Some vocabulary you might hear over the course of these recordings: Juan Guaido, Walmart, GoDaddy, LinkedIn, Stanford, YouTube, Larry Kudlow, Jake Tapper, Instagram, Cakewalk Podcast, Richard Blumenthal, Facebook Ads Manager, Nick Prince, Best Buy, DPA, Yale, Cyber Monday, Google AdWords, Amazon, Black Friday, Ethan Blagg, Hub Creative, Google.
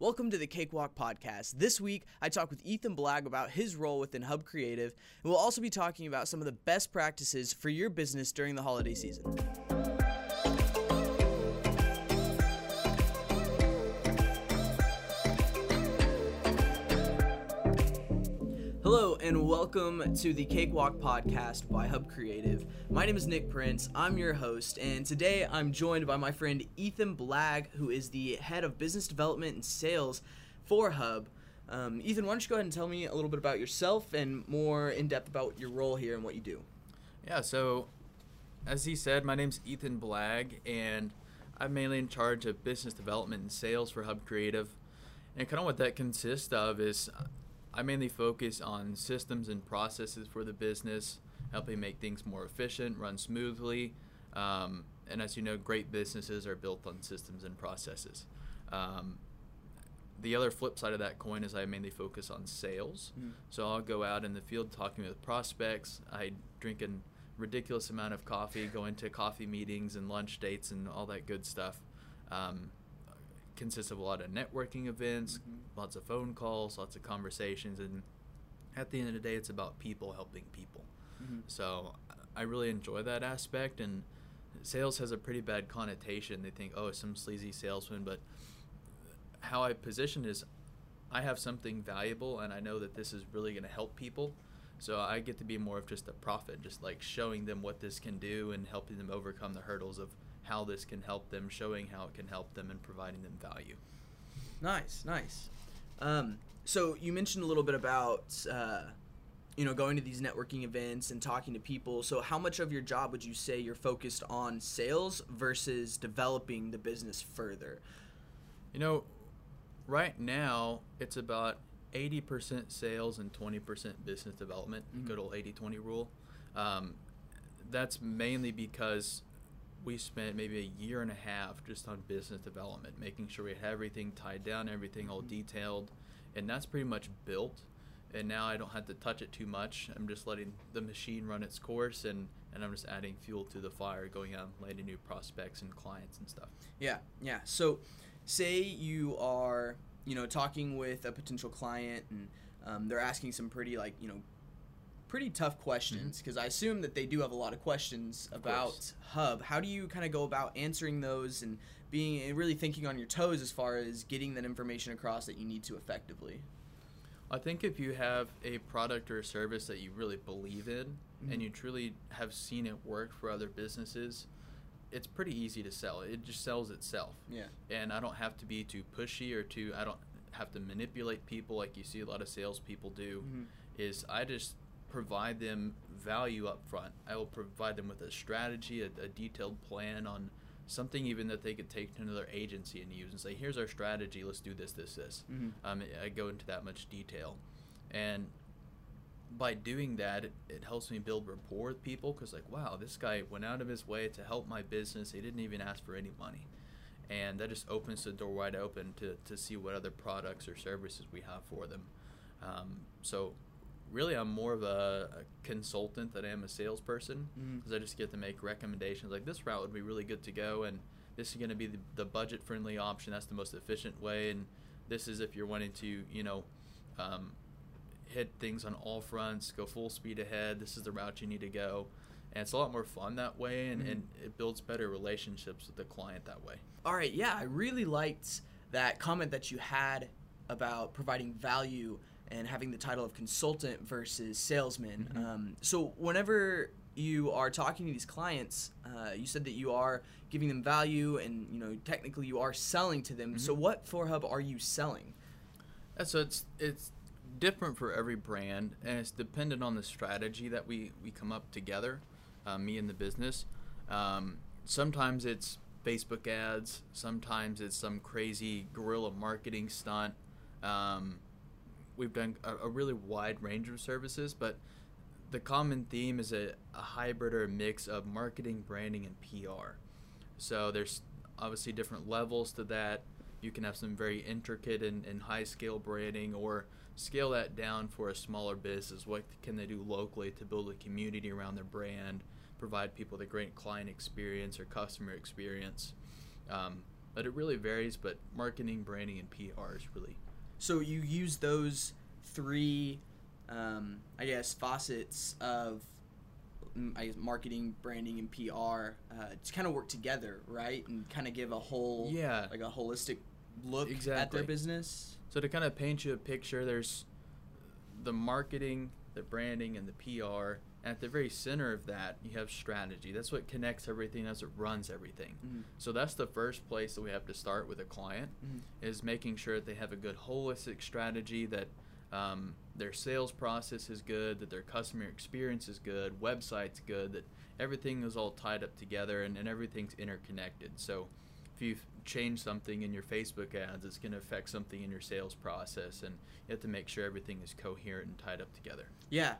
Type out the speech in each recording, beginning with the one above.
Welcome to the Cakewalk Podcast. This week, I talk with Ethan Blagg about his role within Hub Creative, and we'll also be talking about some of the best practices for your business during the holiday season. Hello and welcome to the Cakewalk Podcast by Hub Creative. My name is Nick Prince, I'm your host, and today I'm joined by my friend Ethan Blagg, who is the Head of Business Development and Sales for Hub. Ethan, why don't you go ahead and tell me a little bit about yourself and more in depth about your role here and what you do. Yeah, so as he said, my name's Ethan Blagg, and I'm mainly in charge of business development and sales for Hub Creative. And kind of what that consists of is I mainly focus on systems and processes for the business, helping make things more efficient, run smoothly, and as you know, great businesses are built on systems and processes. The other flip side of that coin is I mainly focus on sales, so I'll go out in the field talking with prospects. I drink a ridiculous amount of coffee, going to coffee meetings and lunch dates and all that good stuff. Consists of a lot of networking events, lots of phone calls, lots of conversations, and at the end of the day, it's about people helping people. So I really enjoy that aspect, and sales has a pretty bad connotation. They think, oh, some sleazy salesman, but how I position is I have something valuable, and I know that this is really going to help people, so I get to be more of just a prophet, just like showing them what this can do and helping them overcome the hurdles of how this can help them, showing how it can help them, and providing them value. Nice. So you mentioned a little bit about, going to these networking events and talking to people. So how much of your job would you say you're focused on sales versus developing the business further? Right now it's about 80% sales and 20% business development, good old 80-20 rule. That's mainly because we spent maybe a year and a half just on business development, making sure we had everything tied down, everything all detailed, and that's pretty much built. And now I don't have to touch it too much. I'm just letting the machine run its course, and I'm just adding fuel to the fire, going out and landing new prospects and clients and stuff. Yeah. So say you are, talking with a potential client, and they're asking some pretty, pretty tough questions, because I assume that they do have a lot of questions about Hub. How do you kind of go about answering those and really thinking on your toes as far as getting that information across that you need to effectively? I think if you have a product or a service that you really believe in and you truly have seen it work for other businesses, it's pretty easy to sell. It just sells itself. Yeah. And I don't have to be too pushy or too, I don't have to manipulate people like you see a lot of salespeople do, is I just provide them value up front. I will provide them with a strategy, a detailed plan on something even that they could take to another agency and use and say, here's our strategy, let's do this. I go into that much detail. And by doing that, it helps me build rapport with people, because like, wow, this guy went out of his way to help my business. He didn't even ask for any money. And that just opens the door wide open to see what other products or services we have for them. So really, I'm more of a consultant than I am a salesperson, because I just get to make recommendations like this route would be really good to go, and this is going to be the budget-friendly option. That's the most efficient way, and this is if you're wanting to, hit things on all fronts, go full speed ahead. This is the route you need to go, and it's a lot more fun that way, and it builds better relationships with the client that way. All right, yeah, I really liked that comment that you had about providing value and having the title of consultant versus salesman. So whenever you are talking to these clients, you said that you are giving them value, and technically you are selling to them. So what for Hub are you selling? So it's different for every brand, and it's dependent on the strategy that we come up together, me and the business. Sometimes it's Facebook ads, sometimes it's some crazy guerrilla marketing stunt. We've done a really wide range of services, but the common theme is a hybrid or a mix of marketing, branding, and PR. So there's obviously different levels to that. You can have some very intricate and high-scale branding, or scale that down for a smaller business. What can they do locally to build a community around their brand, provide people with a great client experience or customer experience? But it really varies, but marketing, branding, and PR is really... So you use those three, I guess, facets of marketing, branding, and PR to kind of work together, right? And kind of give a whole, like a holistic look at their business? So to kind of paint you a picture, there's the marketing, the branding, and the PR. And at the very center of that, you have strategy. That's what connects everything. That's what runs everything. Mm-hmm. So that's the first place that we have to start with a client, is making sure that they have a good holistic strategy, that their sales process is good, that their customer experience is good, website's good, that everything is all tied up together and everything's interconnected. So if you've changed something in your Facebook ads, it's going to affect something in your sales process, and you have to make sure everything is coherent and tied up together. Yeah,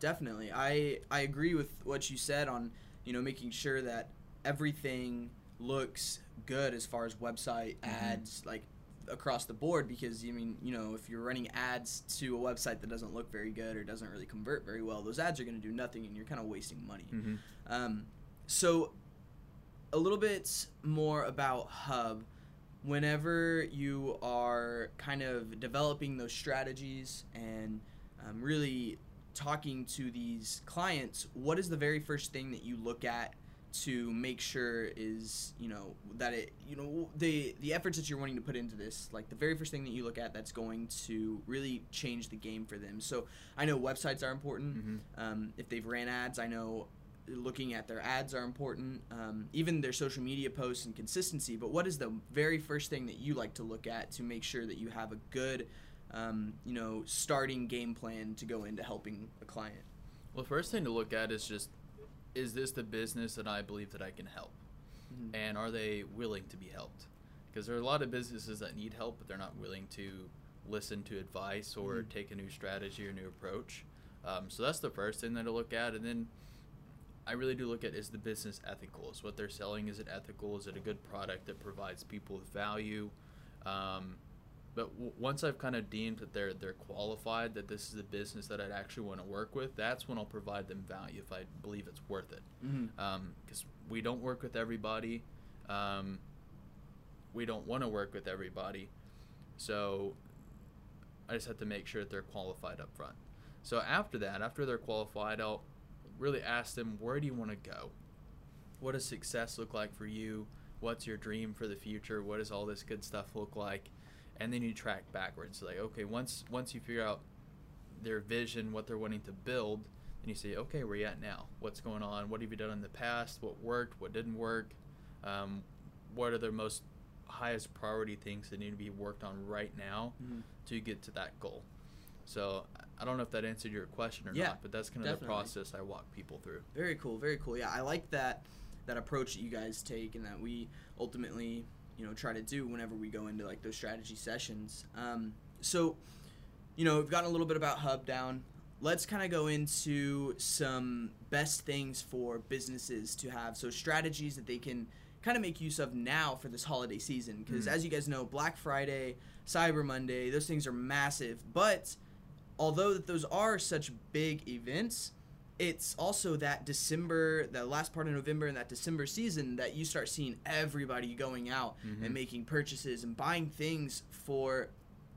definitely. I agree with what you said on, you know, making sure that everything looks good as far as website ads, like across the board, because I mean, you know, if you're running ads to a website that doesn't look very good or doesn't really convert very well, those ads are going to do nothing, and you're kind of wasting money. So a little bit more about Hub. Whenever you are kind of developing those strategies and really talking to these clients, what is the very first thing that you look at to make sure is, you know, that it, you know, the efforts that you're wanting to put into this, like the very first thing that you look at that's going to really change the game for them? So I know websites are important. If they've ran ads, I know looking at their ads are important, even their social media posts and consistency. But what is the very first thing that you like to look at to make sure that you have a good, you know, starting game plan to go into helping a client? Well, first thing to look at is just, is this the business that I believe that I can help? And are they willing to be helped? Because there are a lot of businesses that need help, but they're not willing to listen to advice or take a new strategy or new approach. So that's the first thing that I look at. And then I really do look at, is the business ethical? Is what they're selling, is it ethical? Is it a good product that provides people with value? But once I've kind of deemed that they're qualified, that this is a business that I'd actually want to work with, that's when I'll provide them value if I believe it's worth it. Because we don't work with everybody. We don't want to work with everybody. So I just have to make sure that they're qualified up front. So after that, after they're qualified, I'll really ask them, where do you want to go? What does success look like for you? What's your dream for the future? What does all this good stuff look like? And then you track backwards. So like, okay, once you figure out their vision, what they're wanting to build, then you say, okay, where are you at now? What's going on? What have you done in the past? What worked? What didn't work? What are their most highest priority things that need to be worked on right now to get to that goal? So I don't know if that answered your question or not, but that's kind of the process I walk people through. Very cool, very cool. Yeah, I like that approach that you guys take and that we ultimately, you know, try to do whenever we go into like those strategy sessions. So, you know, we've gotten a little bit about Hub down. Let's kind of go into some best things for businesses to have. So strategies that they can kind of make use of now for this holiday season. Because as you guys know, Black Friday, Cyber Monday, those things are massive. But although that those are such big events, it's also that December, the last part of November and that December season that you start seeing everybody going out and making purchases and buying things for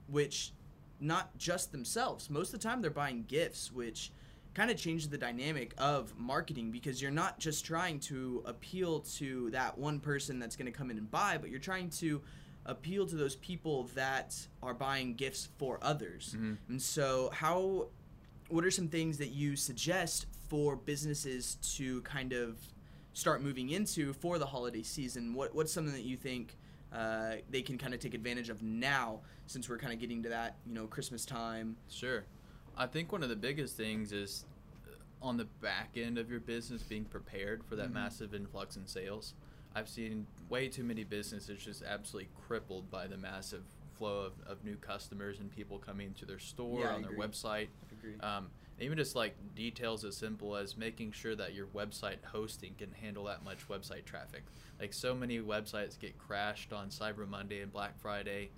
which not just themselves. Most of the time they're buying gifts, which kind of changes the dynamic of marketing, because you're not just trying to appeal to that one person that's going to come in and buy, but you're trying to appeal to those people that are buying gifts for others. And so what are some things that you suggest for businesses to kind of start moving into for the holiday season? What's something that you think they can kind of take advantage of now, since we're kind of getting to that, you know, Christmas time? Sure. I think one of the biggest things is on the back end of your business being prepared for that massive influx in sales. I've seen way too many businesses just absolutely crippled by the massive flow of new customers and people coming to their store, on their website. Even just like details as simple as making sure that your website hosting can handle that much website traffic. Like, so many websites get crashed on Cyber Monday and Black Friday.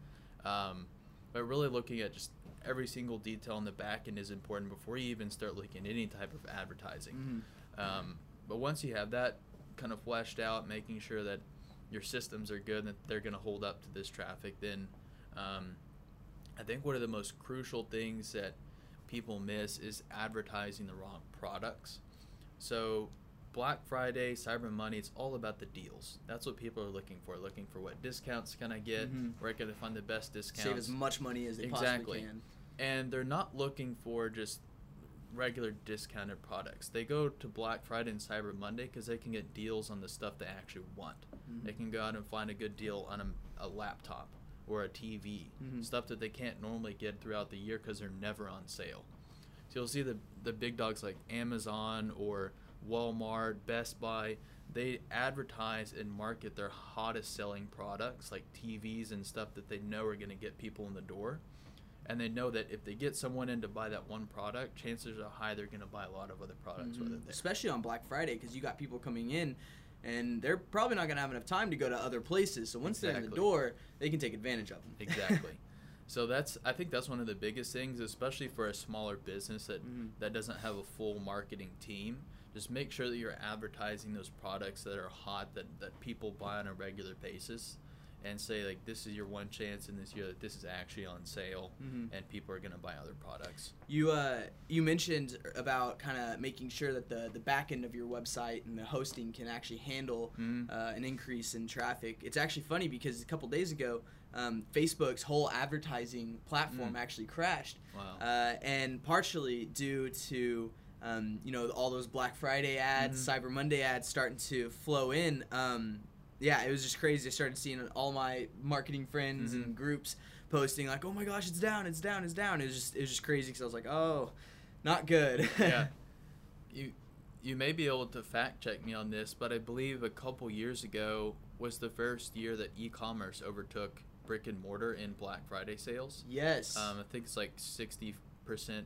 But really looking at just every single detail on the back end is important before you even start looking at any type of advertising. But once you have that kind of fleshed out, making sure that your systems are good and that they're going to hold up to this traffic, then I think one of the most crucial things that people miss is advertising the wrong products. So Black Friday, Cyber Monday, it's all about the deals. That's what people are looking for what discounts can I get, where can I find the best discounts. Save as much money as they possibly can. And they're not looking for just regular discounted products. They go to Black Friday and Cyber Monday because they can get deals on the stuff they actually want. They can go out and find a good deal on a laptop or a TV, stuff that they can't normally get throughout the year because they're never on sale. So you'll see the big dogs like Amazon or Walmart, Best Buy, they advertise and market their hottest selling products like TVs and stuff that they know are going to get people in the door. And they know that if they get someone in to buy that one product, chances are high they're going to buy a lot of other products. Especially on Black Friday, because you got people coming in, and they're probably not going to have enough time to go to other places. So once they're in the door, they can take advantage of them. So I think that's one of the biggest things, especially for a smaller business that, that doesn't have a full marketing team. Just make sure that you're advertising those products that are hot, that people buy on a regular basis. And say, like, this is your one chance in this year that this is actually on sale and people are going to buy other products. You mentioned about kind of making sure that the back end of your website and the hosting can actually handle an increase in traffic. It's actually funny because a couple days ago, Facebook's whole advertising platform actually crashed. And partially due to, you know, all those Black Friday ads, Cyber Monday ads starting to flow in. Yeah, it was just crazy. I started seeing all my marketing friends and groups posting like, "Oh my gosh, it's down, it's down, it's down." It was just crazy because I was like, "Oh, not good." You may be able to fact check me on this, but I believe a couple years ago was the first year that e-commerce overtook brick and mortar in Black Friday sales. I think it's like 60%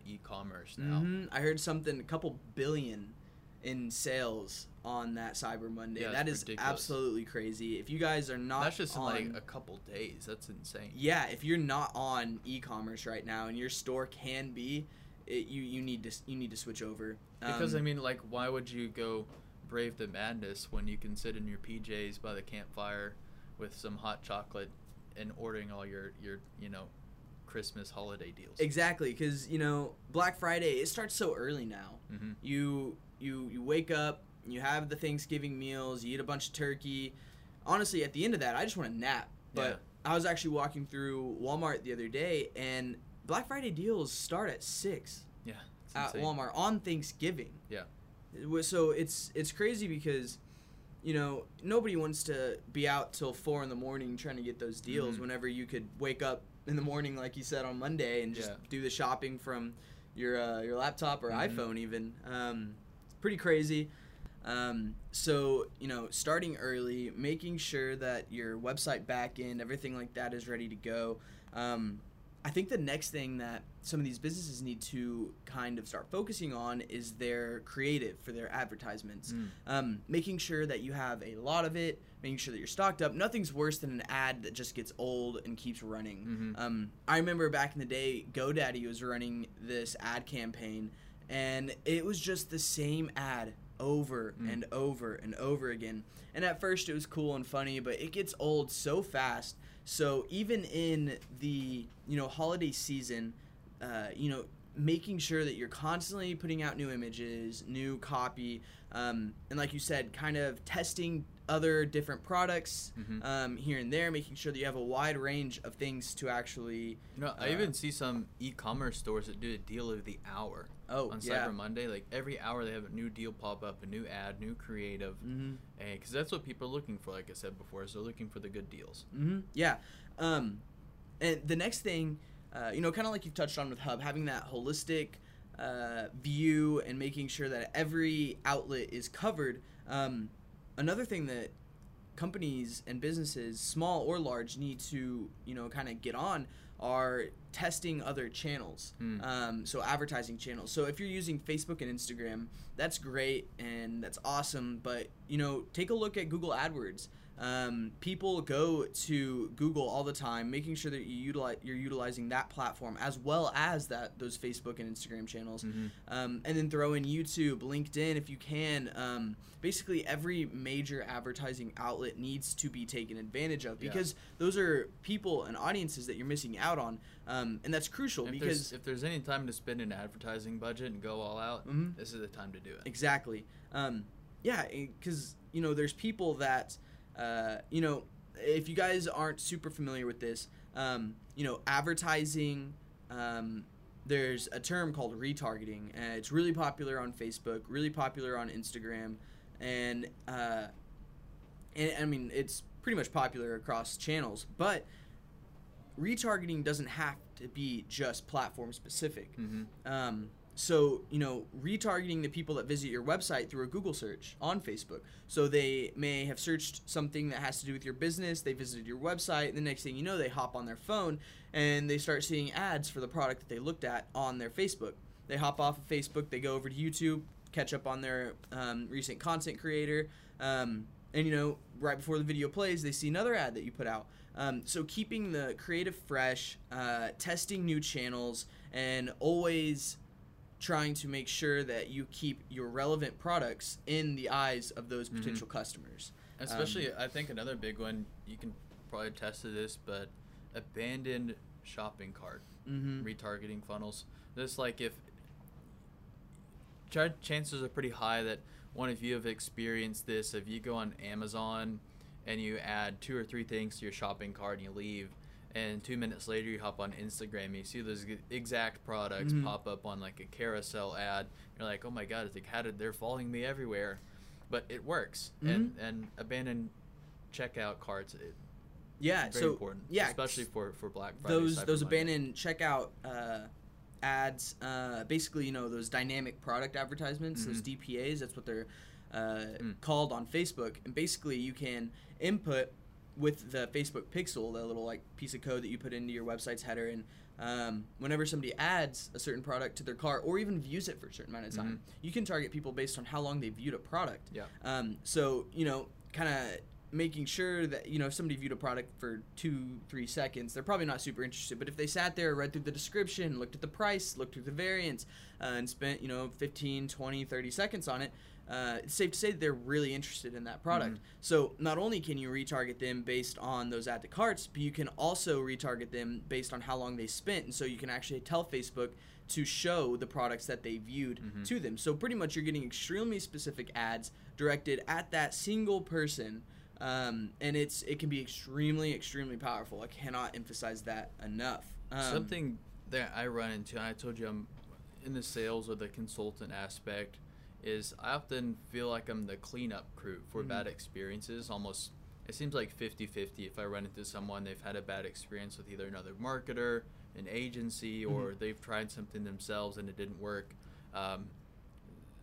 e-commerce now. I heard something a couple billion in sales on that Cyber Monday. Yeah, that is ridiculous. Absolutely crazy. If you guys are not, that's just on, in like a couple days. That's insane. Yeah, if you're not on e-commerce right now and your store can be, you need to switch over. Because I mean, like, why would you go brave the madness when you can sit in your PJs by the campfire with some hot chocolate and ordering all your Christmas holiday deals? Exactly, because Black Friday, it starts so early now. You wake up, you have the Thanksgiving meals, you eat a bunch of turkey. Honestly, at the end of that, I just want to nap. But I was actually walking through Walmart the other day, and Black Friday deals start at 6 at Walmart on Thanksgiving. So it's crazy because, nobody wants to be out till 4 in the morning trying to get those deals whenever you could wake up in the morning, like you said, on Monday and just do the shopping from your laptop or iPhone even. Pretty crazy. So, starting early, making sure that your website back end, everything like that is ready to go. I think the next thing that some of these businesses need to kind of start focusing on is their creative for their advertisements. Making sure that you have a lot of it, making sure that you're stocked up. Nothing's worse than an ad that just gets old and keeps running. I remember back in the day, GoDaddy was running this ad campaign, and it was just the same ad over and over and over again. And at first it was cool and funny, but it gets old so fast. So even in the, holiday season, making sure that you're constantly putting out new images, new copy, and like you said, kind of testing other different products here and there, making sure that you have a wide range of things to actually... I even see some e-commerce stores that do a deal of the hour on Cyber Monday. Like every hour they have a new deal pop up, a new ad, new creative, because that's what people are looking for, like I said before, so they're looking for the good deals. And the next thing, kind of like you've touched on with Hub, having that holistic view and making sure that every outlet is covered. Another thing that companies and businesses, small or large, need to, kind of get on are testing other channels, so advertising channels. So if you're using Facebook and Instagram, that's great and that's awesome, but, take a look at Google AdWords. People go to Google all the time, making sure that you're utilizing that platform as well as those Facebook and Instagram channels. Mm-hmm. And then throw in YouTube, LinkedIn if you can. Basically every major advertising outlet needs to be taken advantage of, because those are people and audiences that you're missing out on. And that's crucial, because if there's any time to spend an advertising budget and go all out, mm-hmm. this is the time to do it. Exactly. Yeah, because, you know, there's people that, you know, if you guys aren't super familiar with this, you know, advertising, there's a term called retargeting. It's really popular on Facebook, really popular on Instagram, and I mean, it's pretty much popular across channels, but retargeting doesn't have to be just platform specific. Mm-hmm. So, you know, retargeting the people that visit your website through a Google search on Facebook. So they may have searched something that has to do with your business, they visited your website, and the next thing you know, they hop on their phone and they start seeing ads for the product that they looked at on their Facebook. They hop off of Facebook, they go over to YouTube, catch up on their recent content creator, and, you know, right before the video plays, they see another ad that you put out. So keeping the creative fresh, testing new channels, and always trying to make sure that you keep your relevant products in the eyes of those potential mm-hmm. customers. Especially, I think another big one, you can probably attest to this, but abandoned shopping cart, mm-hmm. retargeting funnels. This, like, if chances are pretty high that one of you have experienced this. If you go on Amazon and you add 2 or 3 things to your shopping cart and you leave, and 2 minutes later you hop on Instagram and you see those exact products mm-hmm. pop up on like a carousel ad. You're like, oh my God, it's like, how did they're following me everywhere? But it works. Mm-hmm. And abandoned checkout carts, it's very important. Yeah, especially for Black Friday. Those abandoned checkout ads, basically, you know, those dynamic product advertisements, mm-hmm. those DPAs, that's what they're called on Facebook. And basically you can input with the Facebook pixel, that little like piece of code that you put into your website's header, and whenever somebody adds a certain product to their cart or even views it for a certain amount of time, mm-hmm. you can target people based on how long they viewed a product. Yeah. So, you know, kind of making sure that, you know, if somebody viewed a product for 2-3 seconds, they're probably not super interested. But if they sat there, read through the description, looked at the price, looked through the variants, and spent, you know, 15, 20, 30 seconds on it, it's safe to say that they're really interested in that product. Mm-hmm. So not only can you retarget them based on those add to carts, but you can also retarget them based on how long they spent. And so you can actually tell Facebook to show the products that they viewed mm-hmm. to them. So pretty much you're getting extremely specific ads directed at that single person. And it can be extremely, extremely powerful. I cannot emphasize that enough. Something that I run into, and I told you I'm in the sales or the consultant aspect, is I often feel like I'm the cleanup crew for mm-hmm. bad experiences. Almost, it seems like 50-50 if I run into someone, they've had a bad experience with either another marketer, an agency, or mm-hmm. they've tried something themselves and it didn't work.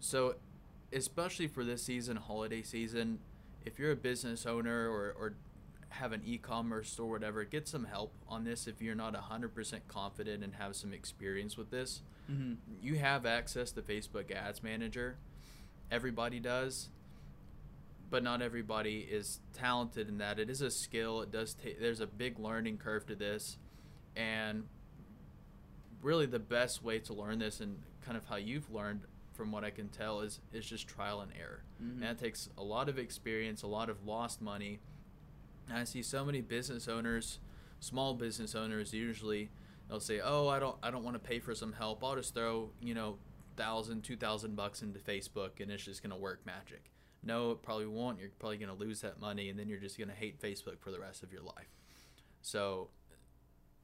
So especially for this season, holiday season, if you're a business owner or have an e-commerce store or whatever, get some help on this if you're not 100% confident and have some experience with this. Mm-hmm. You have access to Facebook Ads Manager. Everybody does, but not everybody is talented in that. It is a skill. It does take. There's a big learning curve to this, and really the best way to learn this, and kind of how you've learned from what I can tell, is just trial and error. Mm-hmm. And that takes a lot of experience, a lot of lost money. And I see so many business owners, small business owners usually, they'll say, oh, I don't want to pay for some help. I'll just throw, you know, $1,000, $2,000 into Facebook and it's just going to work magic. No, it probably won't. You're probably going to lose that money and then you're just going to hate Facebook for the rest of your life. So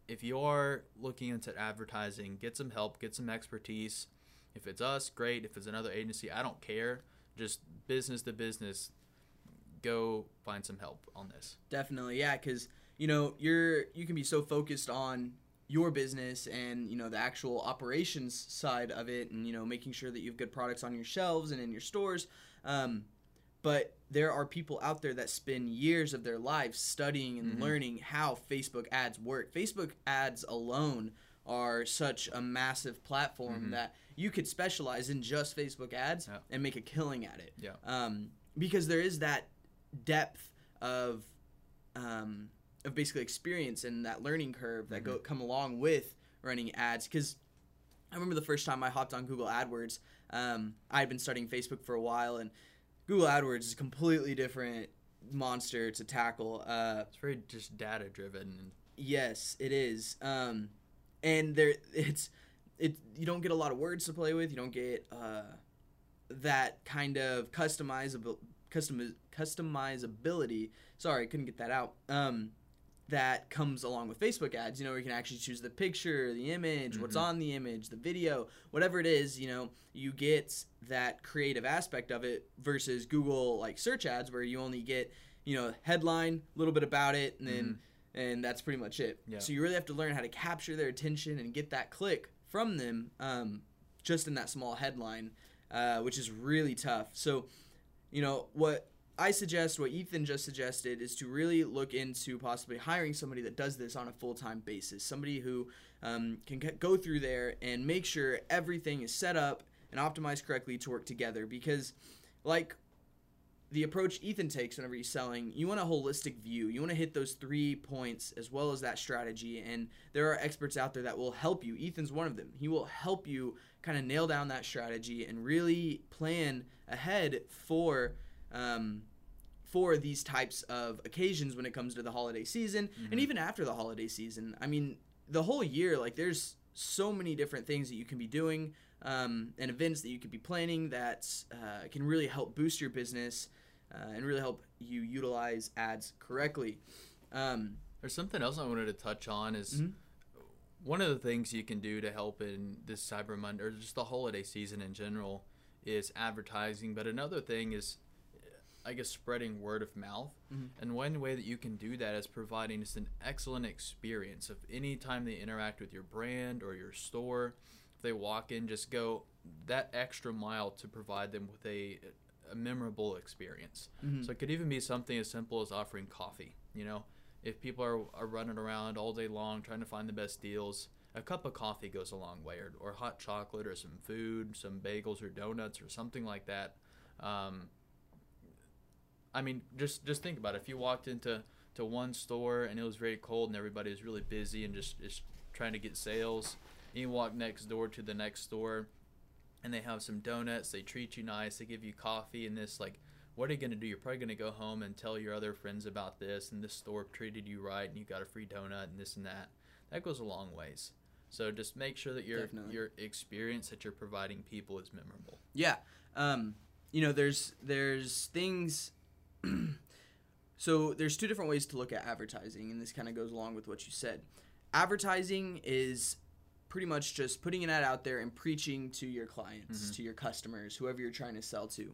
if you are looking into advertising, get some help, get some expertise. If it's us, great. If it's another agency, I don't care. Just business to business, go find some help on this. Definitely, yeah, because, you know, you can be so focused on your business and, you know, the actual operations side of it, and, you know, making sure that you have good products on your shelves and in your stores. But there are people out there that spend years of their lives studying and mm-hmm. learning how Facebook ads work. Facebook ads alone are such a massive platform mm-hmm. that you could specialize in just Facebook ads and make a killing at it. Yeah. Because there is that depth of basically experience and that learning curve that come along with running ads. Because I remember the first time I hopped on Google AdWords, I had been studying Facebook for a while, and Google AdWords is a completely different monster to tackle. It's very just data driven. Yes, it is. And there, you don't get a lot of words to play with. You don't get that kind of customizability. Sorry, I couldn't get that out. That comes along with Facebook ads. You know, you can actually choose the picture, the image, what's on the image, the video, whatever it is. You know, you get that creative aspect of it versus Google like search ads, where you only get, you know, headline, a little bit about it, and then and that's pretty much it. Yeah. So you really have to learn how to capture their attention and get that click from them, just in that small headline, which is really tough. So, you know, what I suggest, what Ethan just suggested, is to really look into possibly hiring somebody that does this on a full-time basis, somebody who can go through there and make sure everything is set up and optimized correctly to work together. Because like the approach Ethan takes whenever he's selling, you want a holistic view. You want to hit those 3 points as well as that strategy, and there are experts out there that will help you. Ethan's one of them. He will help you kind of nail down that strategy and really plan ahead for these types of occasions when it comes to the holiday season and even after the holiday season. I mean, the whole year, like, there's so many different things that you can be doing and events that you could be planning that can really help boost your business and really help you utilize ads correctly. There's something else I wanted to touch on is one of the things you can do to help in this Cyber Monday or just the holiday season in general is advertising. But another thing is, I guess, spreading word of mouth. And one way that you can do that is providing just an excellent experience of any time they interact with your brand or your store. If they walk in, just go that extra mile to provide them with a memorable experience. So it could even be something as simple as offering coffee. You know, if people are running around all day long trying to find the best deals, a cup of coffee goes a long way, or hot chocolate, or some food, some bagels or donuts or something like that. I mean, just think about it. If you walked into one store and it was very cold and everybody was really busy and just trying to get sales, and you walk next door to the next store and they have some donuts, they treat you nice, they give you coffee and this, like, what are you going to do? You're probably going to go home and tell your other friends about this, and this store treated you right and you got a free donut and this and that. That goes a long ways. So just make sure that your experience that you're providing people is memorable. Yeah. You know, there's things... So there's two different ways to look at advertising, and this kind of goes along with what you said. Advertising is pretty much just putting an ad out there and preaching to your clients, to your customers, whoever you're trying to sell to.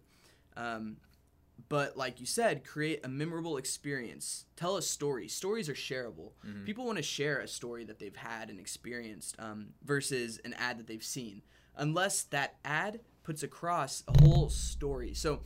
But like you said, create a memorable experience. Tell a story. Stories are shareable. People want to share a story that they've had and experienced versus an ad that they've seen, unless that ad puts across a whole story. So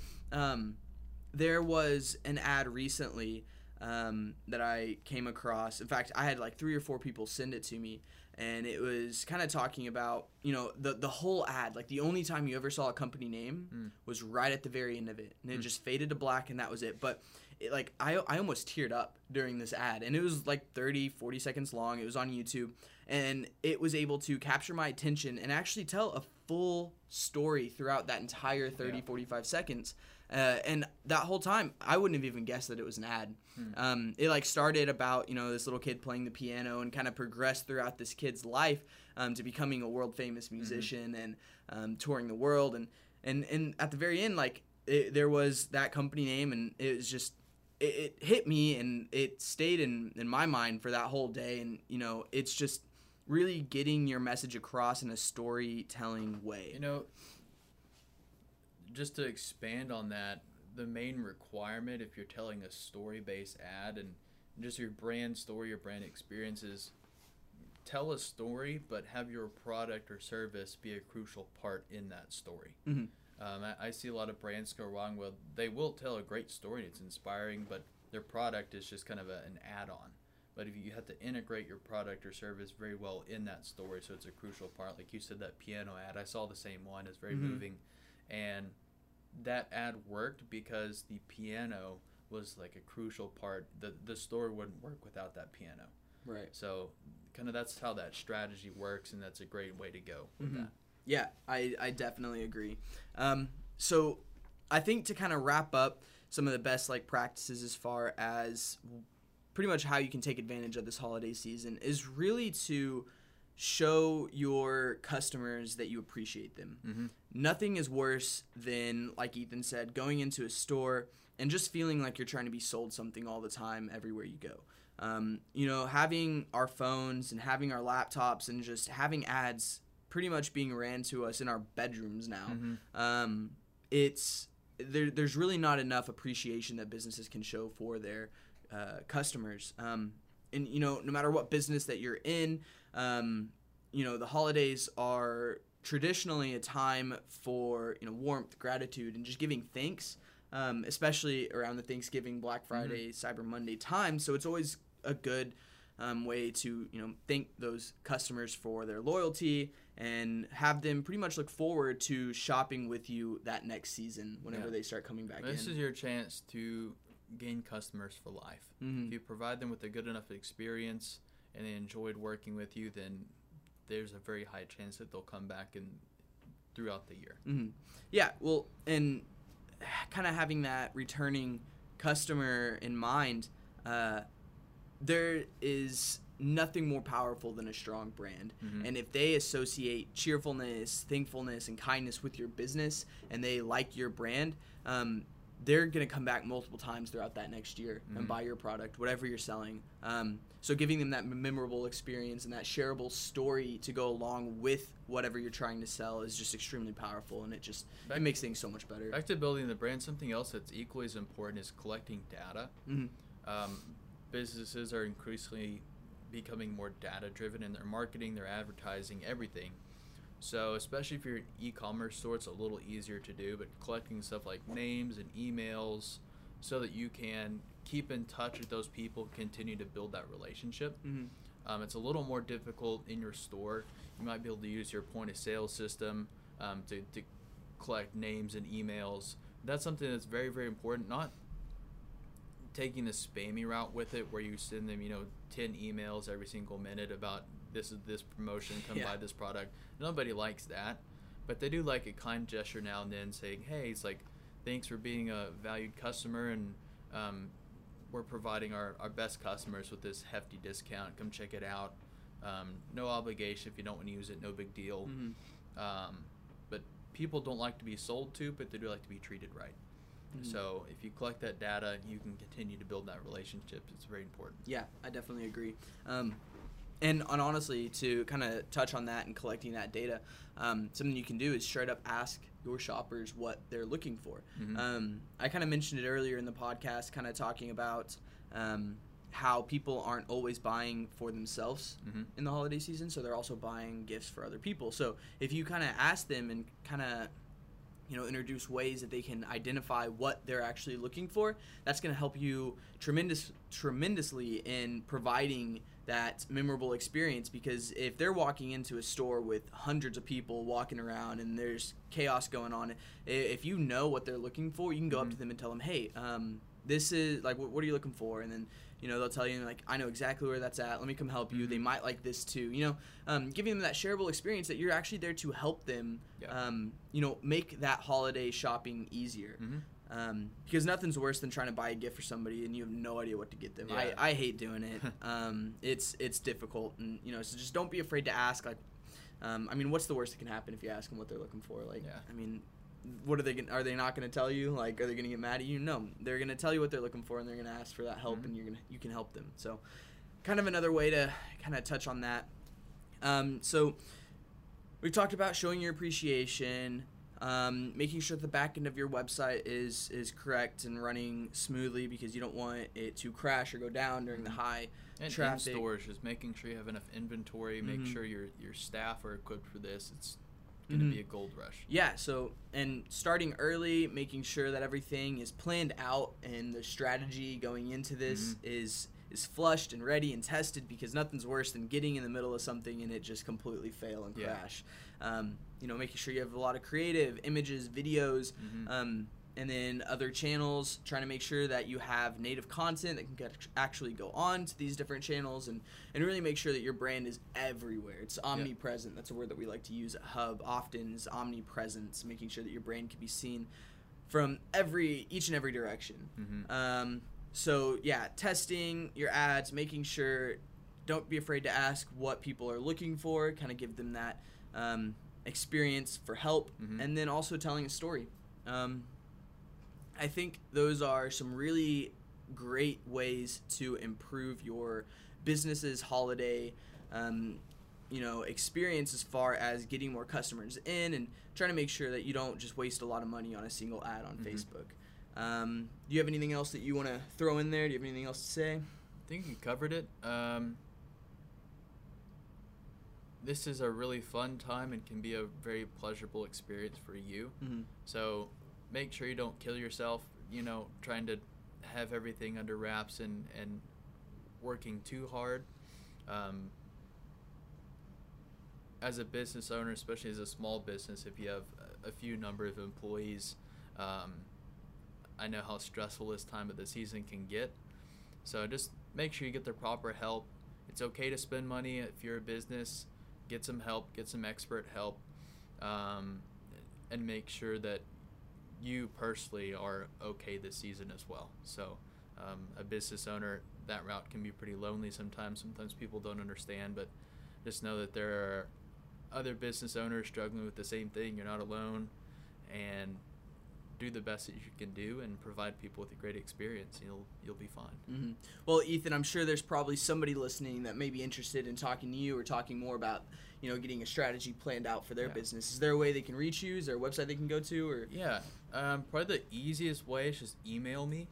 there was an ad recently that I came across. In fact, I had like 3 or 4 people send it to me, and it was kind of talking about, you know, the whole ad. Like, the only time you ever saw a company name was right at the very end of it, and it just faded to black, and that was it. But it, like, I almost teared up during this ad, and it was like 30, 40 seconds long. It was on YouTube, and it was able to capture my attention and actually tell a full story throughout that entire 30, 45 seconds. And that whole time, I wouldn't have even guessed that it was an ad. It like started about, you know, this little kid playing the piano and kind of progressed throughout this kid's life to becoming a world famous musician and touring the world. And at the very end, like, there was that company name, and it was just, it hit me, and it stayed in my mind for that whole day. And, you know, it's just really getting your message across in a storytelling way. You know, just to expand on that, the main requirement if you're telling a story-based ad and just your brand story, your brand experiences, tell a story, but have your product or service be a crucial part in that story. I see a lot of brands go wrong. Well, they will tell a great story, it's inspiring, but their product is just kind of an add-on. But if you have to integrate your product or service very well in that story, so it's a crucial part. Like you said, that piano ad, I saw the same one. It's very moving. And that ad worked because the piano was like a crucial part. The store wouldn't work without that piano. Right. So kind of that's how that strategy works, and that's a great way to go with that. Yeah, I definitely agree. So I think to kind of wrap up some of the best like practices as far as pretty much how you can take advantage of this holiday season is really to show your customers that you appreciate them. Nothing is worse than, like Ethan said, going into a store and just feeling like you're trying to be sold something all the time everywhere you go. You know, having our phones and having our laptops and just having ads pretty much being ran to us in our bedrooms now. It's there's really not enough appreciation that businesses can show for their customers. And, you know, no matter what business that you're in, you know, the holidays are traditionally a time for, you know, warmth, gratitude, and just giving thanks, especially around the Thanksgiving, Black Friday, Cyber Monday time. So it's always a good way to, you know, thank those customers for their loyalty and have them pretty much look forward to shopping with you that next season whenever they start coming back in. This is your chance to gain customers for life. If you provide them with a good enough experience and they enjoyed working with you, then there's a very high chance that they'll come back and throughout the year. Yeah, well, and kind of having that returning customer in mind, there is nothing more powerful than a strong brand. And if they associate cheerfulness, thankfulness, and kindness with your business, and they like your brand, they're going to come back multiple times throughout that next year and buy your product, whatever you're selling. So giving them that memorable experience and that shareable story to go along with whatever you're trying to sell is just extremely powerful, and it just it makes things so much better. Back to building the brand, something else that's equally as important is collecting data. Businesses are increasingly becoming more data-driven in their marketing, their advertising, everything. So especially if you're an e-commerce store, it's a little easier to do, but collecting stuff like names and emails so that you can keep in touch with those people, continue to build that relationship. It's a little more difficult in your store. You might be able to use your point of sale system to collect names and emails. That's something that's very, very important, not taking the spammy route with it where you send them, you know, 10 emails every single minute about this is this promotion, come buy this product. Nobody likes that, but they do like a kind gesture now and then saying, hey, it's like, thanks for being a valued customer, and we're providing our best customers with this hefty discount. Come check it out. No obligation if you don't want to use it, no big deal. But people don't like to be sold to, but they do like to be treated right. So if you collect that data, you can continue to build that relationship. It's very important. Yeah, I definitely agree. And honestly, to kind of touch on that and collecting that data, something you can do is straight up ask your shoppers what they're looking for. I kind of mentioned it earlier in the podcast, kind of talking about how people aren't always buying for themselves in the holiday season, so they're also buying gifts for other people. So if you kind of ask them and kind of, you know, introduce ways that they can identify what they're actually looking for, that's going to help you tremendously in providing that memorable experience. Because if they're walking into a store with hundreds of people walking around and there's chaos going on, if you know what they're looking for, you can go up to them and tell them, hey, this is like, what are you looking for? And then, you know, they'll tell you, like, I know exactly where that's at. Let me come help you. They might like this too. You know, giving them that shareable experience that you're actually there to help them, you know, make that holiday shopping easier. Because nothing's worse than trying to buy a gift for somebody and you have no idea what to get them. I hate doing it. It's difficult. And, you know, so just don't be afraid to ask. Like, I mean, what's the worst that can happen if you ask them what they're looking for? Like, I mean, what are they gonna, are they not going to tell you? Like, are they going to get mad at you? No, they're going to tell you what they're looking for, and they're going to ask for that help, and you can help them. So kind of another way to kind of touch on that. So we've talked about showing your appreciation, making sure the back end of your website is correct and running smoothly, because you don't want it to crash or go down during the high and traffic. And stores, just making sure you have enough inventory, make sure your staff are equipped for this. It's going to be a gold rush. So, and starting early, making sure that everything is planned out and the strategy going into this is flushed and ready and tested, because nothing's worse than getting in the middle of something and it just completely fail and crash. You know, making sure you have a lot of creative images, videos, and then other channels, trying to make sure that you have native content that can actually go on to these different channels, and really make sure that your brand is everywhere. It's omnipresent. Yeah. That's a word that we like to use at Hub often, is omnipresence, making sure that your brand can be seen from each and every direction. Mm-hmm. So yeah, testing your ads, making sure, don't be afraid to ask what people are looking for, kind of give them that experience for help, mm-hmm. and then also telling a story. I think those are some really great ways to improve your business's holiday experience, as far as getting more customers in and trying to make sure that you don't just waste a lot of money on a single ad on mm-hmm. Facebook. Do you have anything else that you want to throw in there? Do you have anything else to say? I think you covered it. This is a really fun time and can be a very pleasurable experience for you. Mm-hmm. So make sure you don't kill yourself, trying to have everything under wraps and working too hard. As a business owner, especially as a small business, if you have a few number of employees, I know how stressful this time of the season can get. So just make sure you get the proper help. It's okay to spend money if you're a business. Get some help, get some expert help, and make sure that you personally are okay this season as well. So a business owner, that route can be pretty lonely sometimes. Sometimes people don't understand, but just know that there are other business owners struggling with the same thing. You're not alone, and do the best that you can do and provide people with a great experience. You'll be fine. Mm-hmm. Well, Ethan, I'm sure there's probably somebody listening that may be interested in talking to you or talking more about, getting a strategy planned out for their business. Is there a way they can reach you? Is there a website they can go to? Or probably the easiest way is just email me,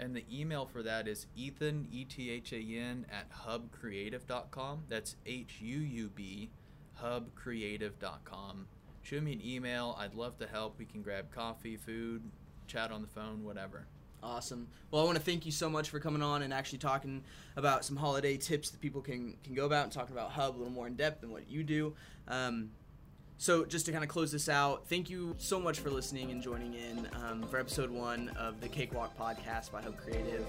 and the email for that is Ethan, Ethan @hubcreative.com. That's HUUB, hubcreative.com. Shoot me an email. I'd love to help. We can grab coffee, food, chat on the phone, whatever. Awesome. Well, I want to thank you so much for coming on and actually talking about some holiday tips that people can go about, and talking about Hub a little more in depth than what you do. So just to kind of close this out, thank you so much for listening and joining in for episode 1 of the Cakewalk Podcast by Hub Creative.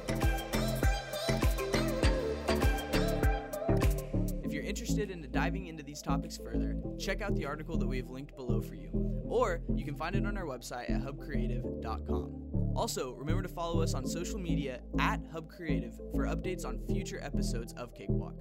Interested in diving into these topics further, check out the article that we have linked below for you, or you can find it on our website at hubcreative.com. Also, remember to follow us on social media at Hub Creative for updates on future episodes of Cakewalk.